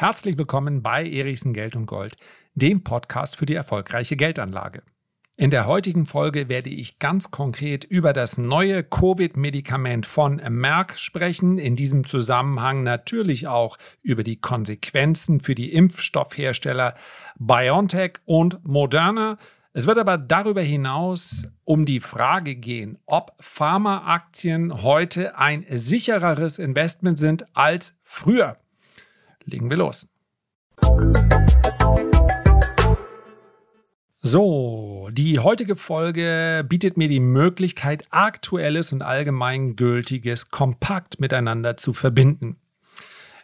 Herzlich willkommen bei Erichsen Geld und Gold, dem Podcast für die erfolgreiche Geldanlage. In der heutigen Folge werde ich ganz konkret über das neue Covid-Medikament von Merck sprechen, in diesem Zusammenhang natürlich auch über die Konsequenzen für die Impfstoffhersteller BioNTech und Moderna. Es wird aber darüber hinaus um die Frage gehen, ob Pharmaaktien heute ein sichereres Investment sind als früher. Legen wir los. So, die heutige Folge bietet mir die Möglichkeit, aktuelles und allgemeingültiges kompakt miteinander zu verbinden.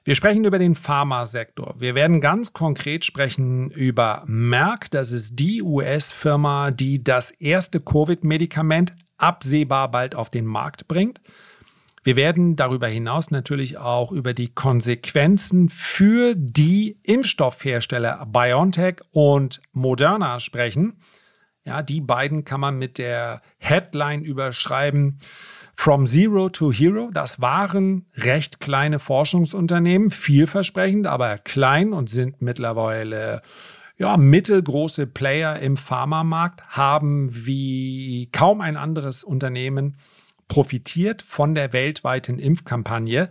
Wir sprechen über den Pharmasektor. Wir werden ganz konkret sprechen über Merck. Das ist die US-Firma, die das erste Covid-Medikament absehbar bald auf den Markt bringt. Wir werden darüber hinaus natürlich auch über die Konsequenzen für die Impfstoffhersteller BioNTech und Moderna sprechen. Ja, die beiden kann man mit der Headline überschreiben: From Zero to Hero. Das waren recht kleine Forschungsunternehmen, vielversprechend, aber klein, und sind mittlerweile mittelgroße Player im Pharmamarkt, haben wie kaum ein anderes Unternehmen profitiert von der weltweiten Impfkampagne.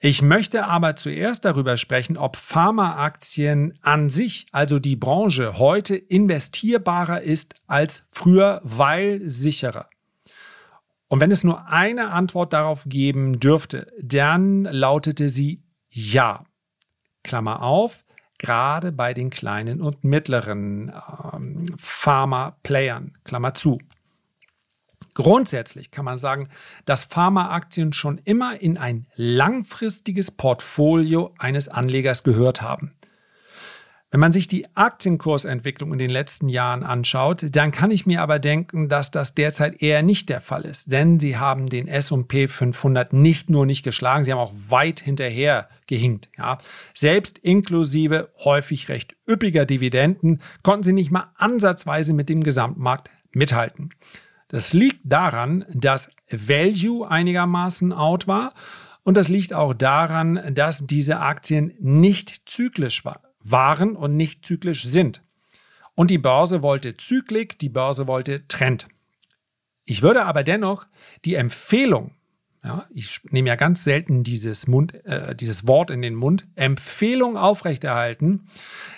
Ich möchte aber zuerst darüber sprechen, ob Pharmaaktien an sich, also die Branche, heute investierbarer ist als früher, weil sicherer. Und wenn es nur eine Antwort darauf geben dürfte, dann lautete sie ja. Klammer auf, gerade bei den kleinen und mittleren Pharma-Playern, Klammer zu. Grundsätzlich kann man sagen, dass Pharmaaktien schon immer in ein langfristiges Portfolio eines Anlegers gehört haben. Wenn man sich die Aktienkursentwicklung in den letzten Jahren anschaut, dann kann ich mir aber denken, dass das derzeit eher nicht der Fall ist. Denn sie haben den S&P 500 nicht nur nicht geschlagen, sie haben auch weit hinterher gehinkt. Ja. Selbst inklusive häufig recht üppiger Dividenden konnten sie nicht mal ansatzweise mit dem Gesamtmarkt mithalten. Das liegt daran, dass Value einigermaßen out war, und das liegt auch daran, dass diese Aktien nicht zyklisch waren und nicht zyklisch sind. Und die Börse wollte Zyklik, die Börse wollte Trend. Ich würde aber dennoch die Empfehlung, ich nehme ja ganz selten dieses Wort in den Mund, Empfehlung aufrechterhalten,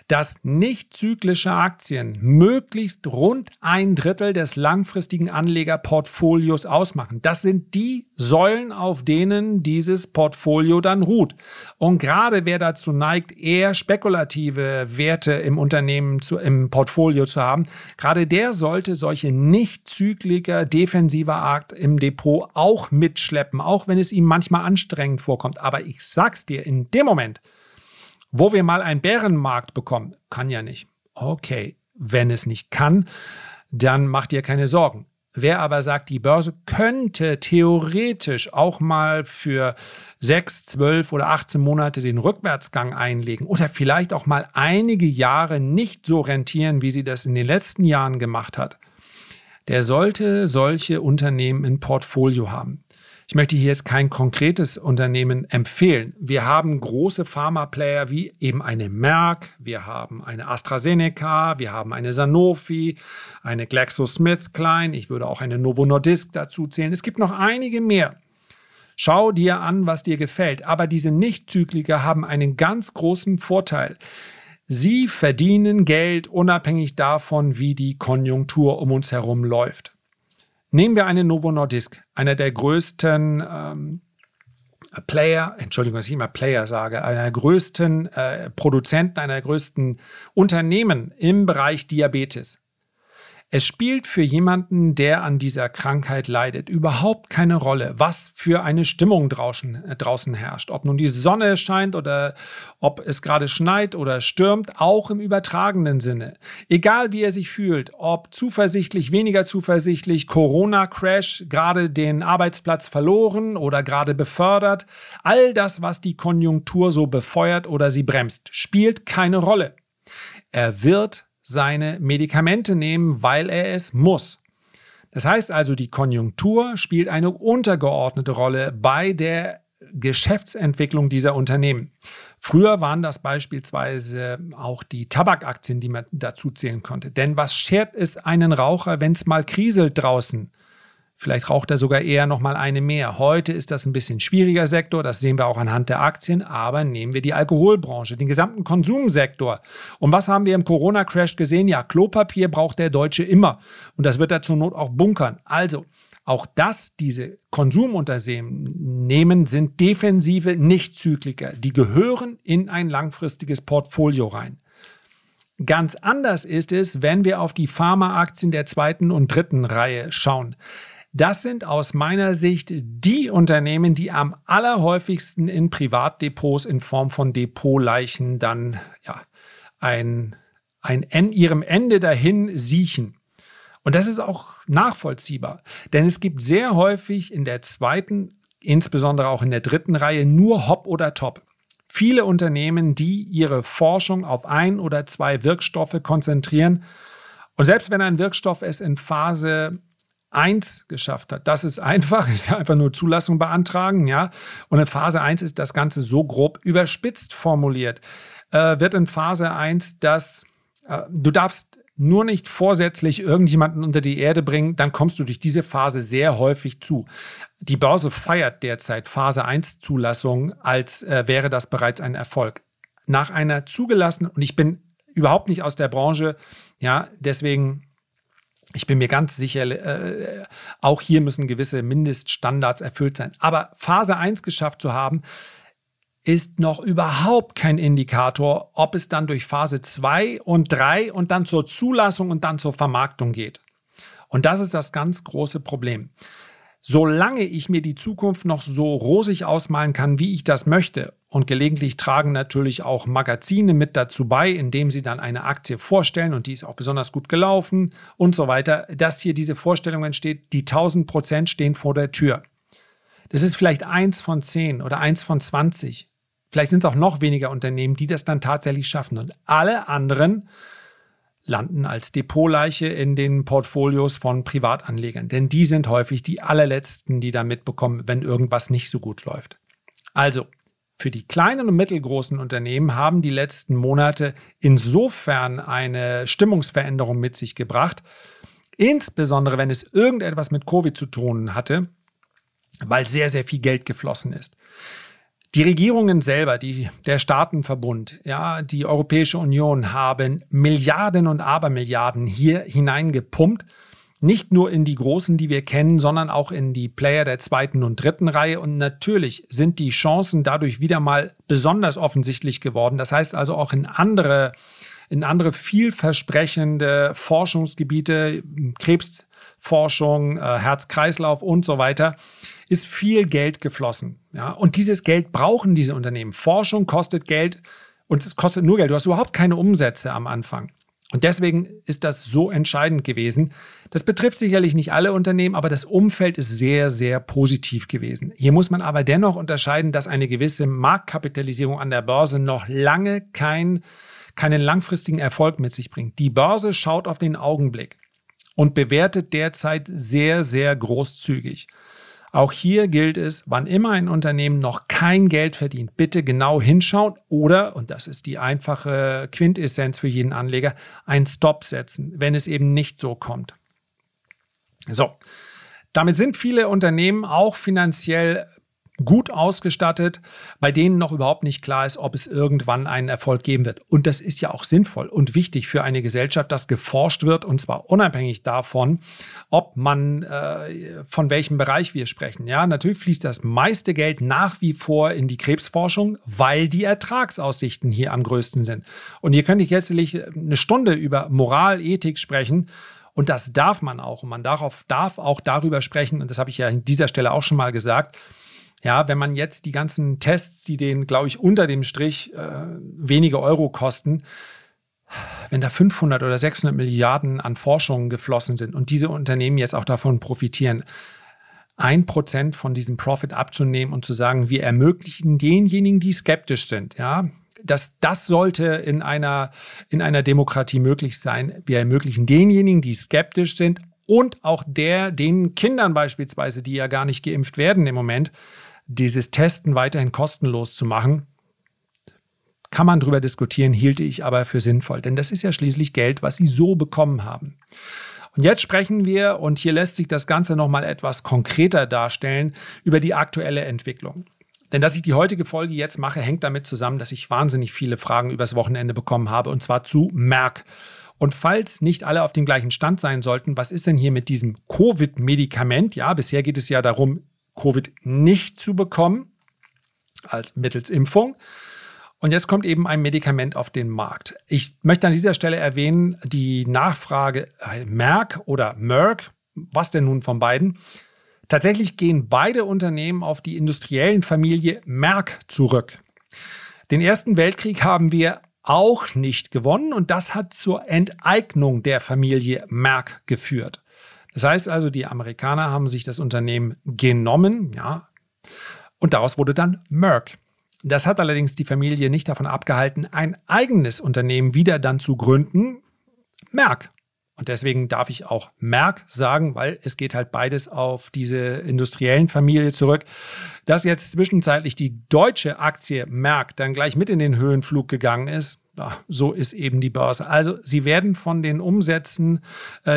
dass nicht zyklische Aktien möglichst rund 1/3 des langfristigen Anlegerportfolios ausmachen. Das sind die Säulen, auf denen dieses Portfolio dann ruht. Und gerade wer dazu neigt, eher spekulative Werte im Unternehmen im Portfolio zu haben, gerade der sollte solche nicht zykliger, defensiver Art im Depot auch mitschleppen, auch wenn es ihm manchmal anstrengend vorkommt. Aber ich sag's dir, in dem Moment, wo wir mal einen Bärenmarkt bekommen, kann ja nicht. Okay, wenn es nicht kann, dann mach dir keine Sorgen. Wer aber sagt, die Börse könnte theoretisch auch mal für 6, 12 oder 18 Monate den Rückwärtsgang einlegen oder vielleicht auch mal einige Jahre nicht so rentieren, wie sie das in den letzten Jahren gemacht hat, der sollte solche Unternehmen im Portfolio haben. Ich möchte hier jetzt kein konkretes Unternehmen empfehlen. Wir haben große Pharma-Player wie eben eine Merck, wir haben eine AstraZeneca, wir haben eine Sanofi, eine GlaxoSmithKline, ich würde auch eine Novo Nordisk dazu zählen. Es gibt noch einige mehr. Schau dir an, was dir gefällt. Aber diese Nichtzykliker haben einen ganz großen Vorteil. Sie verdienen Geld unabhängig davon, wie die Konjunktur um uns herum läuft. Nehmen wir eine Novo Nordisk, einer der größten Produzenten, einer der größten Unternehmen im Bereich Diabetes. Es spielt für jemanden, der an dieser Krankheit leidet, überhaupt keine Rolle, was für eine Stimmung draußen herrscht. Ob nun die Sonne scheint oder ob es gerade schneit oder stürmt, auch im übertragenen Sinne. Egal wie er sich fühlt, ob zuversichtlich, weniger zuversichtlich, Corona-Crash, gerade den Arbeitsplatz verloren oder gerade befördert, all das, was die Konjunktur so befeuert oder sie bremst, spielt keine Rolle. Er wird seine Medikamente nehmen, weil er es muss. Das heißt also, die Konjunktur spielt eine untergeordnete Rolle bei der Geschäftsentwicklung dieser Unternehmen. Früher waren das beispielsweise auch die Tabakaktien, die man dazu zählen konnte. Denn was schert es einen Raucher, wenn es mal kriselt draußen? Vielleicht raucht er sogar eher noch mal eine mehr. Heute ist das ein bisschen schwieriger Sektor, das sehen wir auch anhand der Aktien. Aber nehmen wir die Alkoholbranche, den gesamten Konsumsektor. Und was haben wir im Corona-Crash gesehen? Ja, Klopapier braucht der Deutsche immer. Und das wird er zur Not auch bunkern. Also, auch das, diese Konsumunternehmen sind defensive Nichtzykliker. Die gehören in ein langfristiges Portfolio rein. Ganz anders ist es, wenn wir auf die Pharmaaktien der zweiten und dritten Reihe schauen. Das sind aus meiner Sicht die Unternehmen, die am allerhäufigsten in Privatdepots in Form von Depotleichen dann ihrem Ende dahin siechen. Und das ist auch nachvollziehbar, denn es gibt sehr häufig in der zweiten, insbesondere auch in der dritten Reihe nur Hop oder Top. Viele Unternehmen, die ihre Forschung auf ein oder zwei Wirkstoffe konzentrieren. Und selbst wenn ein Wirkstoff es in Phase 1 geschafft hat, das ist einfach, ist ja einfach nur Zulassung beantragen, ja. Und in Phase 1 ist das Ganze so grob überspitzt formuliert. Wird in Phase 1 du darfst nur nicht vorsätzlich irgendjemanden unter die Erde bringen, dann kommst du durch diese Phase sehr häufig zu. Die Börse feiert derzeit Phase 1 Zulassung, als wäre das bereits ein Erfolg. Nach einer zugelassenen, und ich bin überhaupt nicht aus der Branche, ja, deswegen, ich bin mir ganz sicher, auch hier müssen gewisse Mindeststandards erfüllt sein. Aber Phase 1 geschafft zu haben, ist noch überhaupt kein Indikator, ob es dann durch Phase 2 und 3 und dann zur Zulassung und dann zur Vermarktung geht. Und das ist das ganz große Problem. Solange ich mir die Zukunft noch so rosig ausmalen kann, wie ich das möchte, und gelegentlich tragen natürlich auch Magazine mit dazu bei, indem sie dann eine Aktie vorstellen und die ist auch besonders gut gelaufen und so weiter, dass hier diese Vorstellung entsteht, die 1000% stehen vor der Tür. Das ist vielleicht 1 von 10 oder 1 von 20. Vielleicht sind es auch noch weniger Unternehmen, die das dann tatsächlich schaffen. Und alle anderen landen als Depotleiche in den Portfolios von Privatanlegern. Denn die sind häufig die allerletzten, die da mitbekommen, wenn irgendwas nicht so gut läuft. Also, für die kleinen und mittelgroßen Unternehmen haben die letzten Monate insofern eine Stimmungsveränderung mit sich gebracht. Insbesondere, wenn es irgendetwas mit Covid zu tun hatte, weil sehr, sehr viel Geld geflossen ist. Die Regierungen selber, der Staatenverbund, ja, die Europäische Union haben Milliarden und Abermilliarden hier hineingepumpt. Nicht nur in die Großen, die wir kennen, sondern auch in die Player der zweiten und dritten Reihe. Und natürlich sind die Chancen dadurch wieder mal besonders offensichtlich geworden. Das heißt also auch in andere vielversprechende Forschungsgebiete, Krebsforschung, Herz-Kreislauf und so weiter, ist viel Geld geflossen. Ja? Und dieses Geld brauchen diese Unternehmen. Forschung kostet Geld und es kostet nur Geld. Du hast überhaupt keine Umsätze am Anfang. Und deswegen ist das so entscheidend gewesen. Das betrifft sicherlich nicht alle Unternehmen, aber das Umfeld ist sehr, sehr positiv gewesen. Hier muss man aber dennoch unterscheiden, dass eine gewisse Marktkapitalisierung an der Börse noch lange keinen langfristigen Erfolg mit sich bringt. Die Börse schaut auf den Augenblick und bewertet derzeit sehr, sehr großzügig. Auch hier gilt es, wann immer ein Unternehmen noch kein Geld verdient, bitte genau hinschauen oder, und das ist die einfache Quintessenz für jeden Anleger, einen Stop setzen, wenn es eben nicht so kommt. So, damit sind viele Unternehmen auch finanziell gut ausgestattet, bei denen noch überhaupt nicht klar ist, ob es irgendwann einen Erfolg geben wird. Und das ist ja auch sinnvoll und wichtig für eine Gesellschaft, dass geforscht wird, und zwar unabhängig davon, ob man von welchem Bereich wir sprechen. Ja, natürlich fließt das meiste Geld nach wie vor in die Krebsforschung, weil die Ertragsaussichten hier am größten sind. Und hier könnte ich jetzt eine Stunde über Moral, Ethik sprechen. Und das darf man auch. Und man darf auch darüber sprechen, und das habe ich ja an dieser Stelle auch schon mal gesagt. Ja, wenn man jetzt die ganzen Tests, die den, glaube ich, unter dem Strich wenige Euro kosten, wenn da 500 oder 600 Milliarden an Forschungen geflossen sind und diese Unternehmen jetzt auch davon profitieren, 1% von diesem Profit abzunehmen und zu sagen, wir ermöglichen denjenigen, die skeptisch sind, ja, das sollte in einer Demokratie möglich sein. Wir ermöglichen denjenigen, die skeptisch sind, und auch den Kindern beispielsweise, die ja gar nicht geimpft werden im Moment, dieses Testen weiterhin kostenlos zu machen, kann man drüber diskutieren, hielte ich aber für sinnvoll. Denn das ist ja schließlich Geld, was sie so bekommen haben. Und jetzt sprechen wir, und hier lässt sich das Ganze nochmal etwas konkreter darstellen, über die aktuelle Entwicklung. Denn dass ich die heutige Folge jetzt mache, hängt damit zusammen, dass ich wahnsinnig viele Fragen übers Wochenende bekommen habe, und zwar zu Merck. Und falls nicht alle auf dem gleichen Stand sein sollten, was ist denn hier mit diesem Covid-Medikament? Ja, bisher geht es ja darum, Covid nicht zu bekommen, als mittels Impfung. Und jetzt kommt eben ein Medikament auf den Markt. Ich möchte an dieser Stelle erwähnen, die Nachfrage Merck oder Merck, was denn nun von beiden? Tatsächlich gehen beide Unternehmen auf die industriellen Familie Merck zurück. Den Ersten Weltkrieg haben wir auch nicht gewonnen und das hat zur Enteignung der Familie Merck geführt. Das heißt also, die Amerikaner haben sich das Unternehmen genommen, ja, und daraus wurde dann Merck. Das hat allerdings die Familie nicht davon abgehalten, ein eigenes Unternehmen wieder dann zu gründen, Merck. Und deswegen darf ich auch Merck sagen, weil es geht halt beides auf diese industriellen Familie zurück. Dass jetzt zwischenzeitlich die deutsche Aktie Merck dann gleich mit in den Höhenflug gegangen ist, so ist eben die Börse. Also Sie werden von den Umsätzen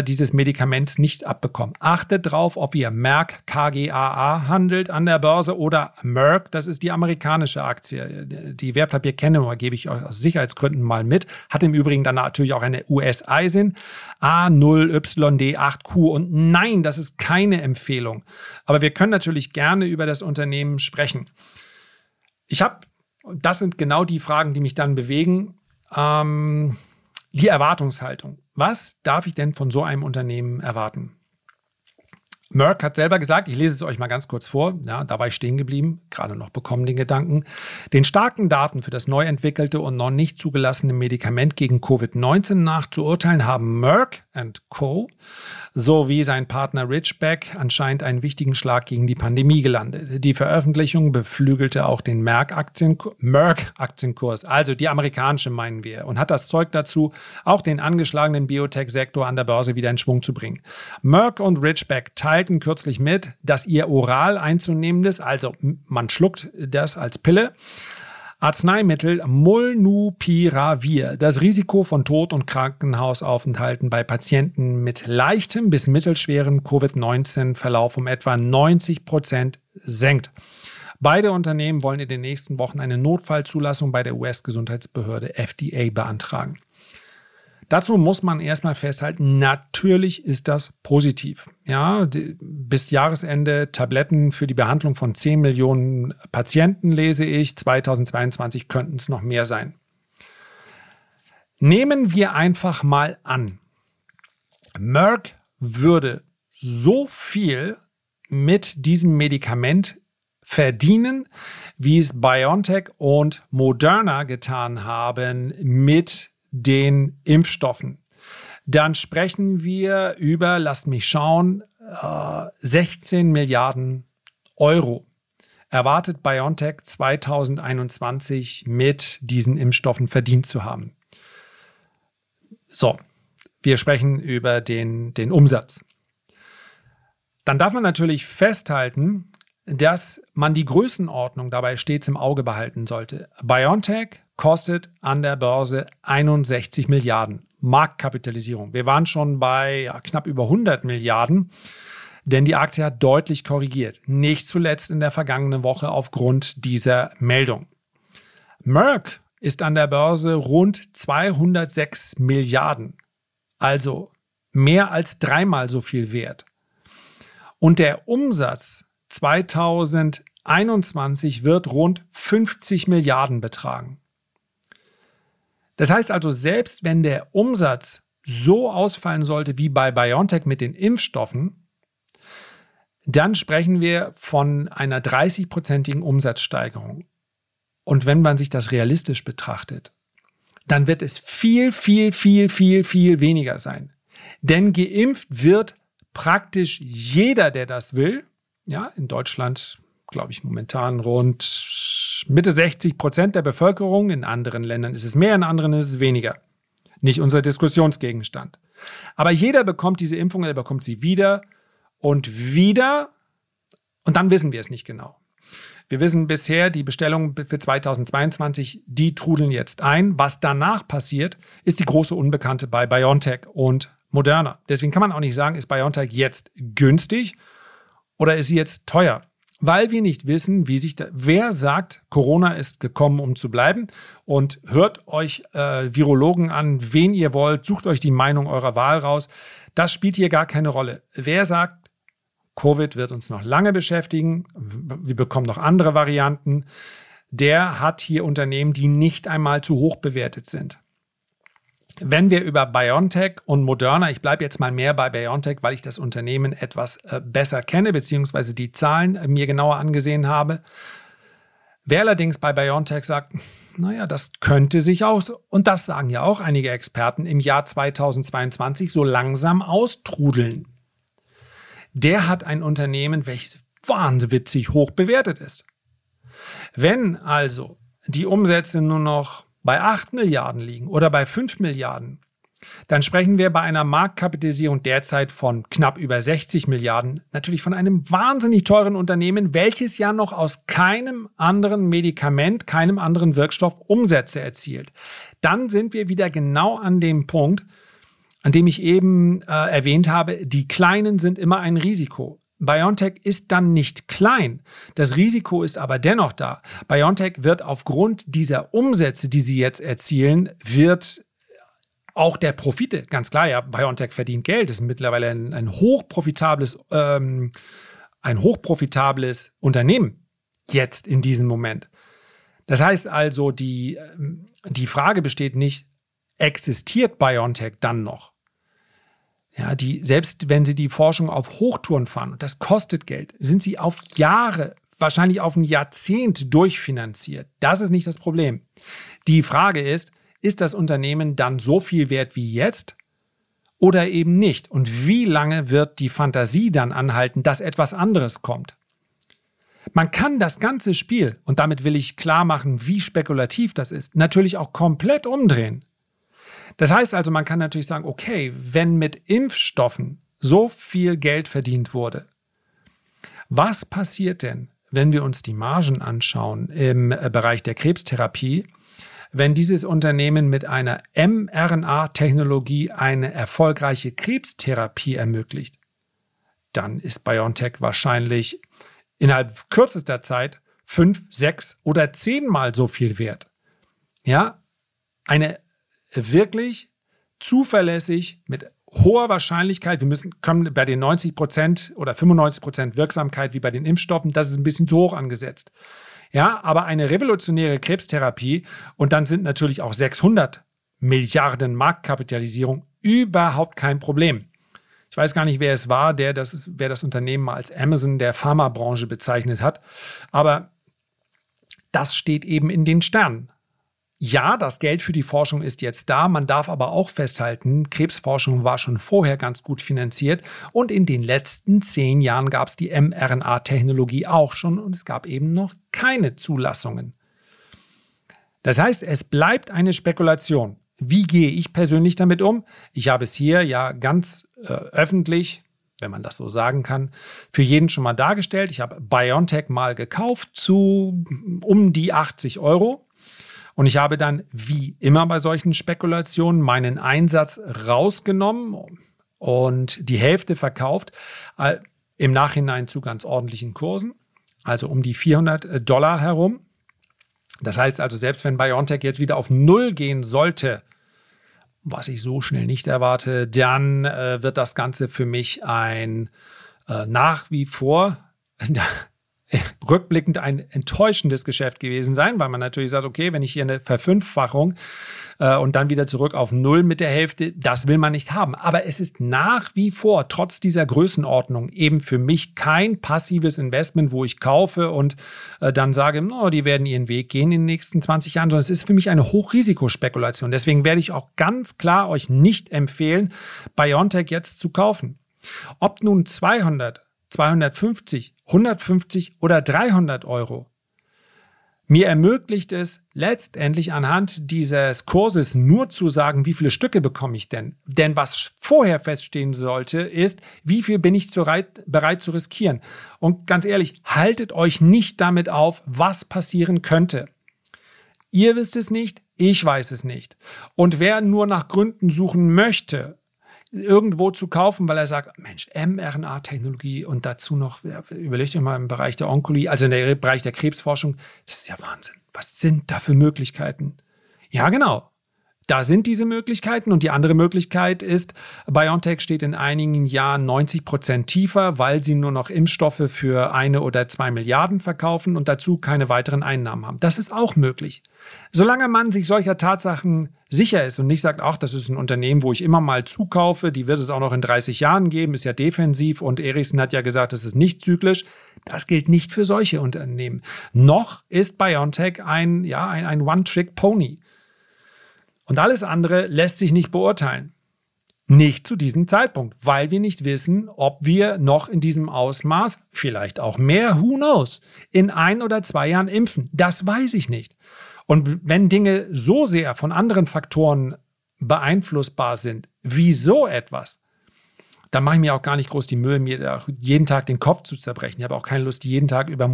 dieses Medikaments nichts abbekommen. Achtet drauf, ob ihr Merck KGaA handelt an der Börse oder Merck, das ist die amerikanische Aktie. Die Wertpapierkennnummer gebe ich euch aus Sicherheitsgründen mal mit. Hat im Übrigen dann natürlich auch eine US-ISIN. A0YD8Q. Und nein, das ist keine Empfehlung. Aber wir können natürlich gerne über das Unternehmen sprechen. Das sind genau die Fragen, die mich dann bewegen. Die Erwartungshaltung. Was darf ich denn von so einem Unternehmen erwarten? Merck hat selber gesagt, ich lese es euch mal ganz kurz vor, ja, dabei stehen geblieben, gerade noch bekommen den Gedanken, den starken Daten für das neu entwickelte und noch nicht zugelassene Medikament gegen Covid-19 nach zu urteilen, haben Merck & Co. sowie sein Partner Ridgeback anscheinend einen wichtigen Schlag gegen die Pandemie gelandet. Die Veröffentlichung beflügelte auch den Merck-Aktienkurs, also die amerikanische meinen wir, und hat das Zeug dazu, auch den angeschlagenen Biotech-Sektor an der Börse wieder in Schwung zu bringen. Merck und Ridgeback teilten kürzlich mit, dass ihr oral einzunehmendes, also man schluckt das als Pille, Arzneimittel Molnupiravir das Risiko von Tod und Krankenhausaufenthalten bei Patienten mit leichtem bis mittelschwerem Covid-19-Verlauf um etwa 90% senkt. Beide Unternehmen wollen in den nächsten Wochen eine Notfallzulassung bei der US-Gesundheitsbehörde FDA beantragen. Dazu muss man erstmal festhalten, natürlich ist das positiv. Ja, bis Jahresende Tabletten für die Behandlung von 10 Millionen Patienten lese ich. 2022 könnten es noch mehr sein. Nehmen wir einfach mal an, Merck würde so viel mit diesem Medikament verdienen, wie es BioNTech und Moderna getan haben mit den Impfstoffen. Dann sprechen wir über, lasst mich schauen, 16 Milliarden Euro erwartet BioNTech 2021 mit diesen Impfstoffen verdient zu haben. So, wir sprechen über den Umsatz. Dann darf man natürlich festhalten, dass man die Größenordnung dabei stets im Auge behalten sollte. BioNTech kostet an der Börse 61 Milliarden. Marktkapitalisierung. Wir waren schon bei knapp über 100 Milliarden, denn die Aktie hat deutlich korrigiert. Nicht zuletzt in der vergangenen Woche aufgrund dieser Meldung. Merck ist an der Börse rund 206 Milliarden, also mehr als dreimal so viel wert. Und der Umsatz 2021 wird rund 50 Milliarden betragen. Das heißt also, selbst wenn der Umsatz so ausfallen sollte wie bei BioNTech mit den Impfstoffen, dann sprechen wir von einer 30-prozentigen Umsatzsteigerung. Und wenn man sich das realistisch betrachtet, dann wird es viel, viel, viel, viel, viel weniger sein. Denn geimpft wird praktisch jeder, der das will. Ja, in Deutschland, glaube ich, momentan rund Mitte 60% der Bevölkerung. In anderen Ländern ist es mehr, in anderen ist es weniger. Nicht unser Diskussionsgegenstand. Aber jeder bekommt diese Impfung, er bekommt sie wieder und wieder. Und dann wissen wir es nicht genau. Wir wissen bisher, die Bestellungen für 2022, die trudeln jetzt ein. Was danach passiert, ist die große Unbekannte bei BioNTech und Moderna. Deswegen kann man auch nicht sagen, ist BioNTech jetzt günstig oder ist sie jetzt teuer? Weil wir nicht wissen, wer sagt, Corona ist gekommen, um zu bleiben. Und hört euch Virologen an, wen ihr wollt, sucht euch die Meinung eurer Wahl raus. Das spielt hier gar keine Rolle. Wer sagt, Covid wird uns noch lange beschäftigen, wir bekommen noch andere Varianten, der hat hier Unternehmen, die nicht einmal zu hoch bewertet sind. Wenn wir über BioNTech und Moderna, ich bleibe jetzt mal mehr bei BioNTech, weil ich das Unternehmen etwas besser kenne, beziehungsweise die Zahlen mir genauer angesehen habe. Wer allerdings bei BioNTech sagt, naja, das könnte sich auch, und das sagen ja auch einige Experten, im Jahr 2022 so langsam austrudeln, der hat ein Unternehmen, welches wahnwitzig hoch bewertet ist. Wenn also die Umsätze nur noch bei 8 Milliarden liegen oder bei 5 Milliarden, dann sprechen wir bei einer Marktkapitalisierung derzeit von knapp über 60 Milliarden, natürlich von einem wahnsinnig teuren Unternehmen, welches ja noch aus keinem anderen Medikament, keinem anderen Wirkstoff Umsätze erzielt. Dann sind wir wieder genau an dem Punkt, an dem ich eben erwähnt habe, die Kleinen sind immer ein Risiko. BioNTech ist dann nicht klein. Das Risiko ist aber dennoch da. BioNTech wird aufgrund dieser Umsätze, die sie jetzt erzielen, wird auch der Profite, ganz klar, ja, BioNTech verdient Geld, ist mittlerweile ein hochprofitables Unternehmen jetzt in diesem Moment. Das heißt also, die Frage besteht nicht, existiert BioNTech dann noch? Ja, selbst wenn sie die Forschung auf Hochtouren fahren, und das kostet Geld, sind sie auf Jahre, wahrscheinlich auf ein Jahrzehnt durchfinanziert. Das ist nicht das Problem. Die Frage ist das Unternehmen dann so viel wert wie jetzt oder eben nicht? Und wie lange wird die Fantasie dann anhalten, dass etwas anderes kommt? Man kann das ganze Spiel, und damit will ich klar machen, wie spekulativ das ist, natürlich auch komplett umdrehen. Das heißt also, man kann natürlich sagen, okay, wenn mit Impfstoffen so viel Geld verdient wurde, was passiert denn, wenn wir uns die Margen anschauen im Bereich der Krebstherapie, wenn dieses Unternehmen mit einer mRNA-Technologie eine erfolgreiche Krebstherapie ermöglicht? Dann ist BioNTech wahrscheinlich innerhalb kürzester Zeit 5, 6 oder 10-mal so viel wert. Ja, eine wirklich zuverlässig mit hoher Wahrscheinlichkeit, kommen bei den 90% oder 95% Wirksamkeit wie bei den Impfstoffen, das ist ein bisschen zu hoch angesetzt. Ja, aber eine revolutionäre Krebstherapie, und dann sind natürlich auch 600 Milliarden Marktkapitalisierung überhaupt kein Problem. Ich weiß gar nicht, wer es war, wer das Unternehmen mal als Amazon der Pharmabranche bezeichnet hat, aber das steht eben in den Sternen. Ja, das Geld für die Forschung ist jetzt da. Man darf aber auch festhalten, Krebsforschung war schon vorher ganz gut finanziert. Und in den letzten 10 Jahren gab es die mRNA-Technologie auch schon. Und es gab eben noch keine Zulassungen. Das heißt, es bleibt eine Spekulation. Wie gehe ich persönlich damit um? Ich habe es hier ja ganz öffentlich, wenn man das so sagen kann, für jeden schon mal dargestellt. Ich habe BioNTech mal gekauft zu um die 80 €. Und ich habe dann, wie immer bei solchen Spekulationen, meinen Einsatz rausgenommen und die Hälfte verkauft, im Nachhinein zu ganz ordentlichen Kursen, also um die $400 herum. Das heißt also, selbst wenn BioNTech jetzt wieder auf Null gehen sollte, was ich so schnell nicht erwarte, dann wird das Ganze für mich nach wie vor rückblickend ein enttäuschendes Geschäft gewesen sein, weil man natürlich sagt, okay, wenn ich hier eine Verfünffachung und dann wieder zurück auf Null mit der Hälfte, das will man nicht haben. Aber es ist nach wie vor, trotz dieser Größenordnung, eben für mich kein passives Investment, wo ich kaufe und dann sage, no, die werden ihren Weg gehen in den nächsten 20 Jahren, sondern es ist für mich eine Hochrisikospekulation. Deswegen werde ich auch ganz klar euch nicht empfehlen, BioNTech jetzt zu kaufen. Ob nun 200, 250, 150 oder 300 €. Mir ermöglicht es letztendlich anhand dieses Kurses nur zu sagen, wie viele Stücke bekomme ich denn? Denn was vorher feststehen sollte, ist, wie viel bin ich bereit zu riskieren? Und ganz ehrlich, haltet euch nicht damit auf, was passieren könnte. Ihr wisst es nicht, ich weiß es nicht. Und wer nur nach Gründen suchen möchte, irgendwo zu kaufen, weil er sagt, Mensch, mRNA-Technologie und dazu noch, überlegt euch mal im Bereich der Onkologie, also im Bereich der Krebsforschung, das ist ja Wahnsinn. Was sind da für Möglichkeiten? Ja, genau. Da sind diese Möglichkeiten und die andere Möglichkeit ist, BioNTech steht in einigen Jahren 90% tiefer, weil sie nur noch Impfstoffe für 1 oder 2 Milliarden verkaufen und dazu keine weiteren Einnahmen haben. Das ist auch möglich. Solange man sich solcher Tatsachen sicher ist und nicht sagt, ach, das ist ein Unternehmen, wo ich immer mal zukaufe, die wird es auch noch in 30 Jahren geben, ist ja defensiv und Erichsen hat ja gesagt, das ist nicht zyklisch. Das gilt nicht für solche Unternehmen. Noch ist BioNTech ein One-Trick-Pony. Und alles andere lässt sich nicht beurteilen. Nicht zu diesem Zeitpunkt, weil wir nicht wissen, ob wir noch in diesem Ausmaß, vielleicht auch mehr, who knows, in 1 oder 2 Jahren impfen. Das weiß ich nicht. Und wenn Dinge so sehr von anderen Faktoren beeinflussbar sind, wie so etwas, dann mache ich mir auch gar nicht groß die Mühe, mir jeden Tag den Kopf zu zerbrechen. Ich habe auch keine Lust, jeden Tag über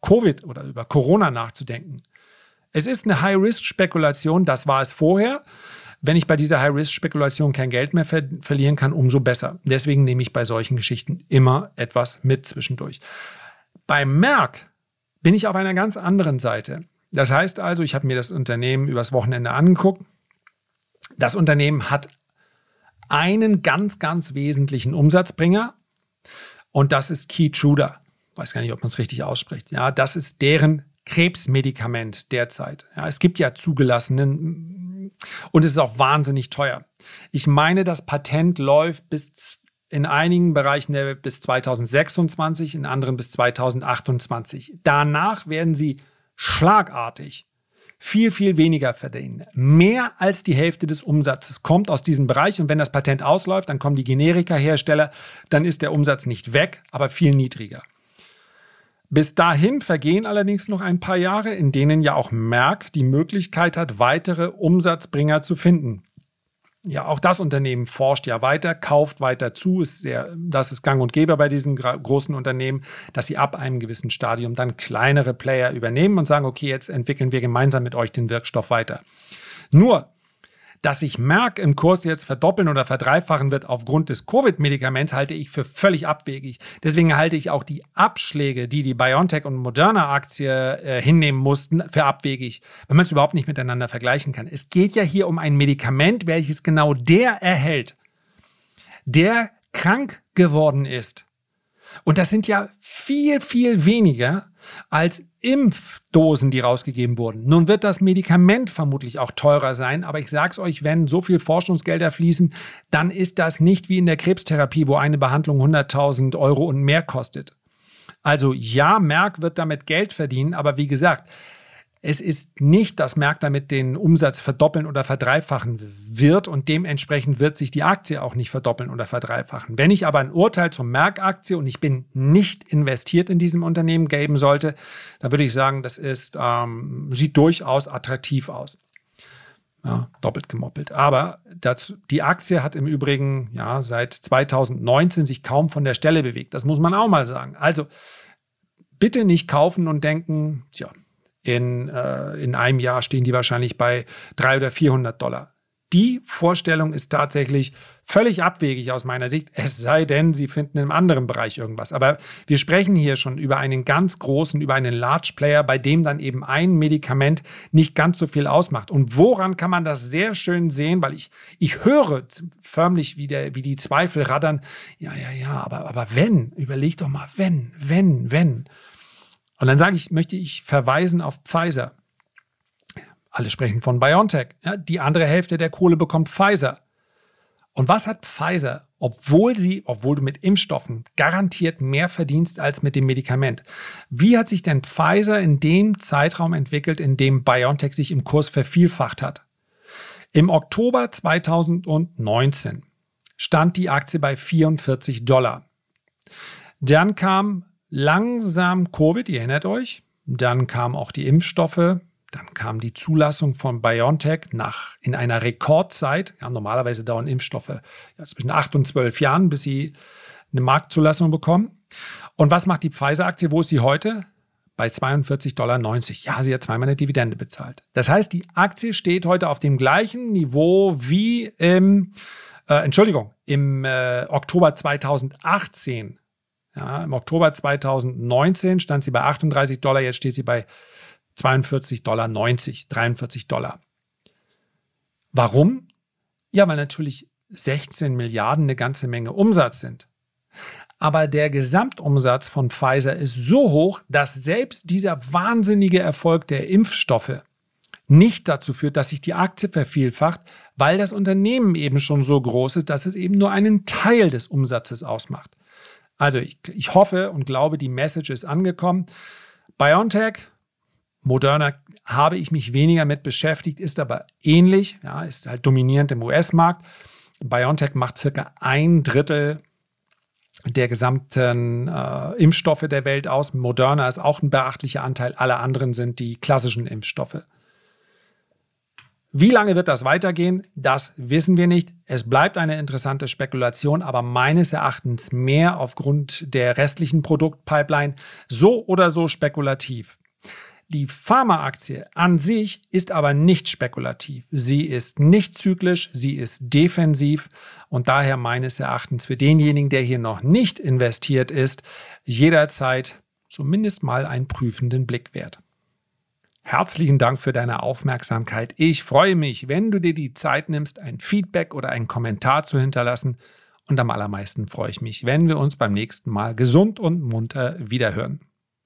Covid oder über Corona nachzudenken. Es ist eine High-Risk-Spekulation, das war es vorher. Wenn ich bei dieser High-Risk-Spekulation kein Geld mehr verlieren kann, umso besser. Deswegen nehme ich bei solchen Geschichten immer etwas mit zwischendurch. Bei Merck bin ich auf einer ganz anderen Seite. Das heißt also, ich habe mir das Unternehmen übers Wochenende angeguckt. Das Unternehmen hat einen ganz, ganz wesentlichen Umsatzbringer und das ist Keytruda. Ich weiß gar nicht, ob man es richtig ausspricht. Ja, das ist deren Krebsmedikament derzeit. Ja, es gibt ja zugelassenen und es ist auch wahnsinnig teuer. Ich meine, das Patent läuft bis in einigen Bereichen bis 2026, in anderen bis 2028. Danach werden sie schlagartig viel, viel weniger verdienen. Mehr als die Hälfte des Umsatzes kommt aus diesem Bereich und wenn das Patent ausläuft, dann kommen die Generika-Hersteller, dann ist der Umsatz nicht weg, aber viel niedriger. Bis dahin vergehen allerdings noch ein paar Jahre, in denen ja auch Merck die Möglichkeit hat, weitere Umsatzbringer zu finden. Ja, auch das Unternehmen forscht ja weiter, kauft weiter zu. Das ist gang und gäbe bei diesen großen Unternehmen, dass sie ab einem gewissen Stadium dann kleinere Player übernehmen und sagen, okay, jetzt entwickeln wir gemeinsam mit euch den Wirkstoff weiter. Nur, dass sich Merck im Kurs jetzt verdoppeln oder verdreifachen wird aufgrund des Covid-Medikaments, halte ich für völlig abwegig. Deswegen halte ich auch die Abschläge, die BioNTech und Moderna-Aktie hinnehmen mussten, für abwegig, wenn man es überhaupt nicht miteinander vergleichen kann. Es geht ja hier um ein Medikament, welches genau der erhält, der krank geworden ist. Und das sind ja viel, viel weniger als Impfdosen, die rausgegeben wurden. Nun wird das Medikament vermutlich auch teurer sein, aber ich sag's euch, wenn so viel Forschungsgelder fließen, dann ist das nicht wie in der Krebstherapie, wo eine Behandlung 100.000 Euro und mehr kostet. Also ja, Merck wird damit Geld verdienen, aber wie gesagt, es ist nicht, dass Merck damit den Umsatz verdoppeln oder verdreifachen wird und dementsprechend wird sich die Aktie auch nicht verdoppeln oder verdreifachen. Wenn ich aber ein Urteil zur Merck-Aktie und ich bin nicht investiert in diesem Unternehmen geben sollte, dann würde ich sagen, das ist, sieht durchaus attraktiv aus. Ja, doppelt gemoppelt. Aber die Aktie hat im Übrigen seit 2019 sich kaum von der Stelle bewegt. Das muss man auch mal sagen. Also bitte nicht kaufen und denken, tja, in einem Jahr stehen die wahrscheinlich bei 300 oder 400 Dollar. Die Vorstellung ist tatsächlich völlig abwegig aus meiner Sicht, es sei denn, sie finden im anderen Bereich irgendwas. Aber wir sprechen hier schon über einen ganz großen, über einen Large Player, bei dem dann eben ein Medikament nicht ganz so viel ausmacht. Und woran kann man das sehr schön sehen? Weil ich höre förmlich, wie die Zweifel raddern. Ja, aber wenn, überleg doch mal, wenn. Und dann möchte ich verweisen auf Pfizer. Alle sprechen von BioNTech. Ja, die andere Hälfte der Kohle bekommt Pfizer. Und was hat Pfizer, obwohl du mit Impfstoffen garantiert mehr verdienst als mit dem Medikament? Wie hat sich denn Pfizer in dem Zeitraum entwickelt, in dem BioNTech sich im Kurs vervielfacht hat? Im Oktober 2019 stand die Aktie bei $44. Dann kam langsam Covid, ihr erinnert euch, Dann kamen auch die Impfstoffe. Dann kam die Zulassung von BioNTech in einer Rekordzeit. Ja, normalerweise dauern Impfstoffe zwischen 8 und 12 Jahren, bis sie eine Marktzulassung bekommen. Und was macht die Pfizer-Aktie? Wo ist sie heute? Bei $42,90. Ja, sie hat zweimal eine Dividende bezahlt. Das heißt, die Aktie steht heute auf dem gleichen Niveau wie im Oktober 2018. Ja, im Oktober 2019 stand sie bei $38, jetzt steht sie bei $42,90, $43. Warum? Ja, weil natürlich 16 Milliarden eine ganze Menge Umsatz sind. Aber der Gesamtumsatz von Pfizer ist so hoch, dass selbst dieser wahnsinnige Erfolg der Impfstoffe nicht dazu führt, dass sich die Aktie vervielfacht, weil das Unternehmen eben schon so groß ist, dass es eben nur einen Teil des Umsatzes ausmacht. Also ich hoffe und glaube, die Message ist angekommen. BioNTech, Moderna habe ich mich weniger mit beschäftigt, ist aber ähnlich, ja, ist halt dominierend im US-Markt. BioNTech macht circa 1/3 der gesamten Impfstoffe der Welt aus. Moderna ist auch ein beachtlicher Anteil, alle anderen sind die klassischen Impfstoffe. Wie lange wird das weitergehen? Das wissen wir nicht. Es bleibt eine interessante Spekulation, aber meines Erachtens mehr aufgrund der restlichen Produktpipeline so oder so spekulativ. Die Pharmaaktie an sich ist aber nicht spekulativ. Sie ist nicht zyklisch, sie ist defensiv und daher meines Erachtens für denjenigen, der hier noch nicht investiert ist, jederzeit zumindest mal einen prüfenden Blick wert. Herzlichen Dank für deine Aufmerksamkeit. Ich freue mich, wenn du dir die Zeit nimmst, ein Feedback oder einen Kommentar zu hinterlassen. Und am allermeisten freue ich mich, wenn wir uns beim nächsten Mal gesund und munter wiederhören.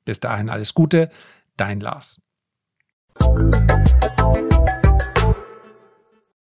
Bis dahin alles Gute, dein Lars.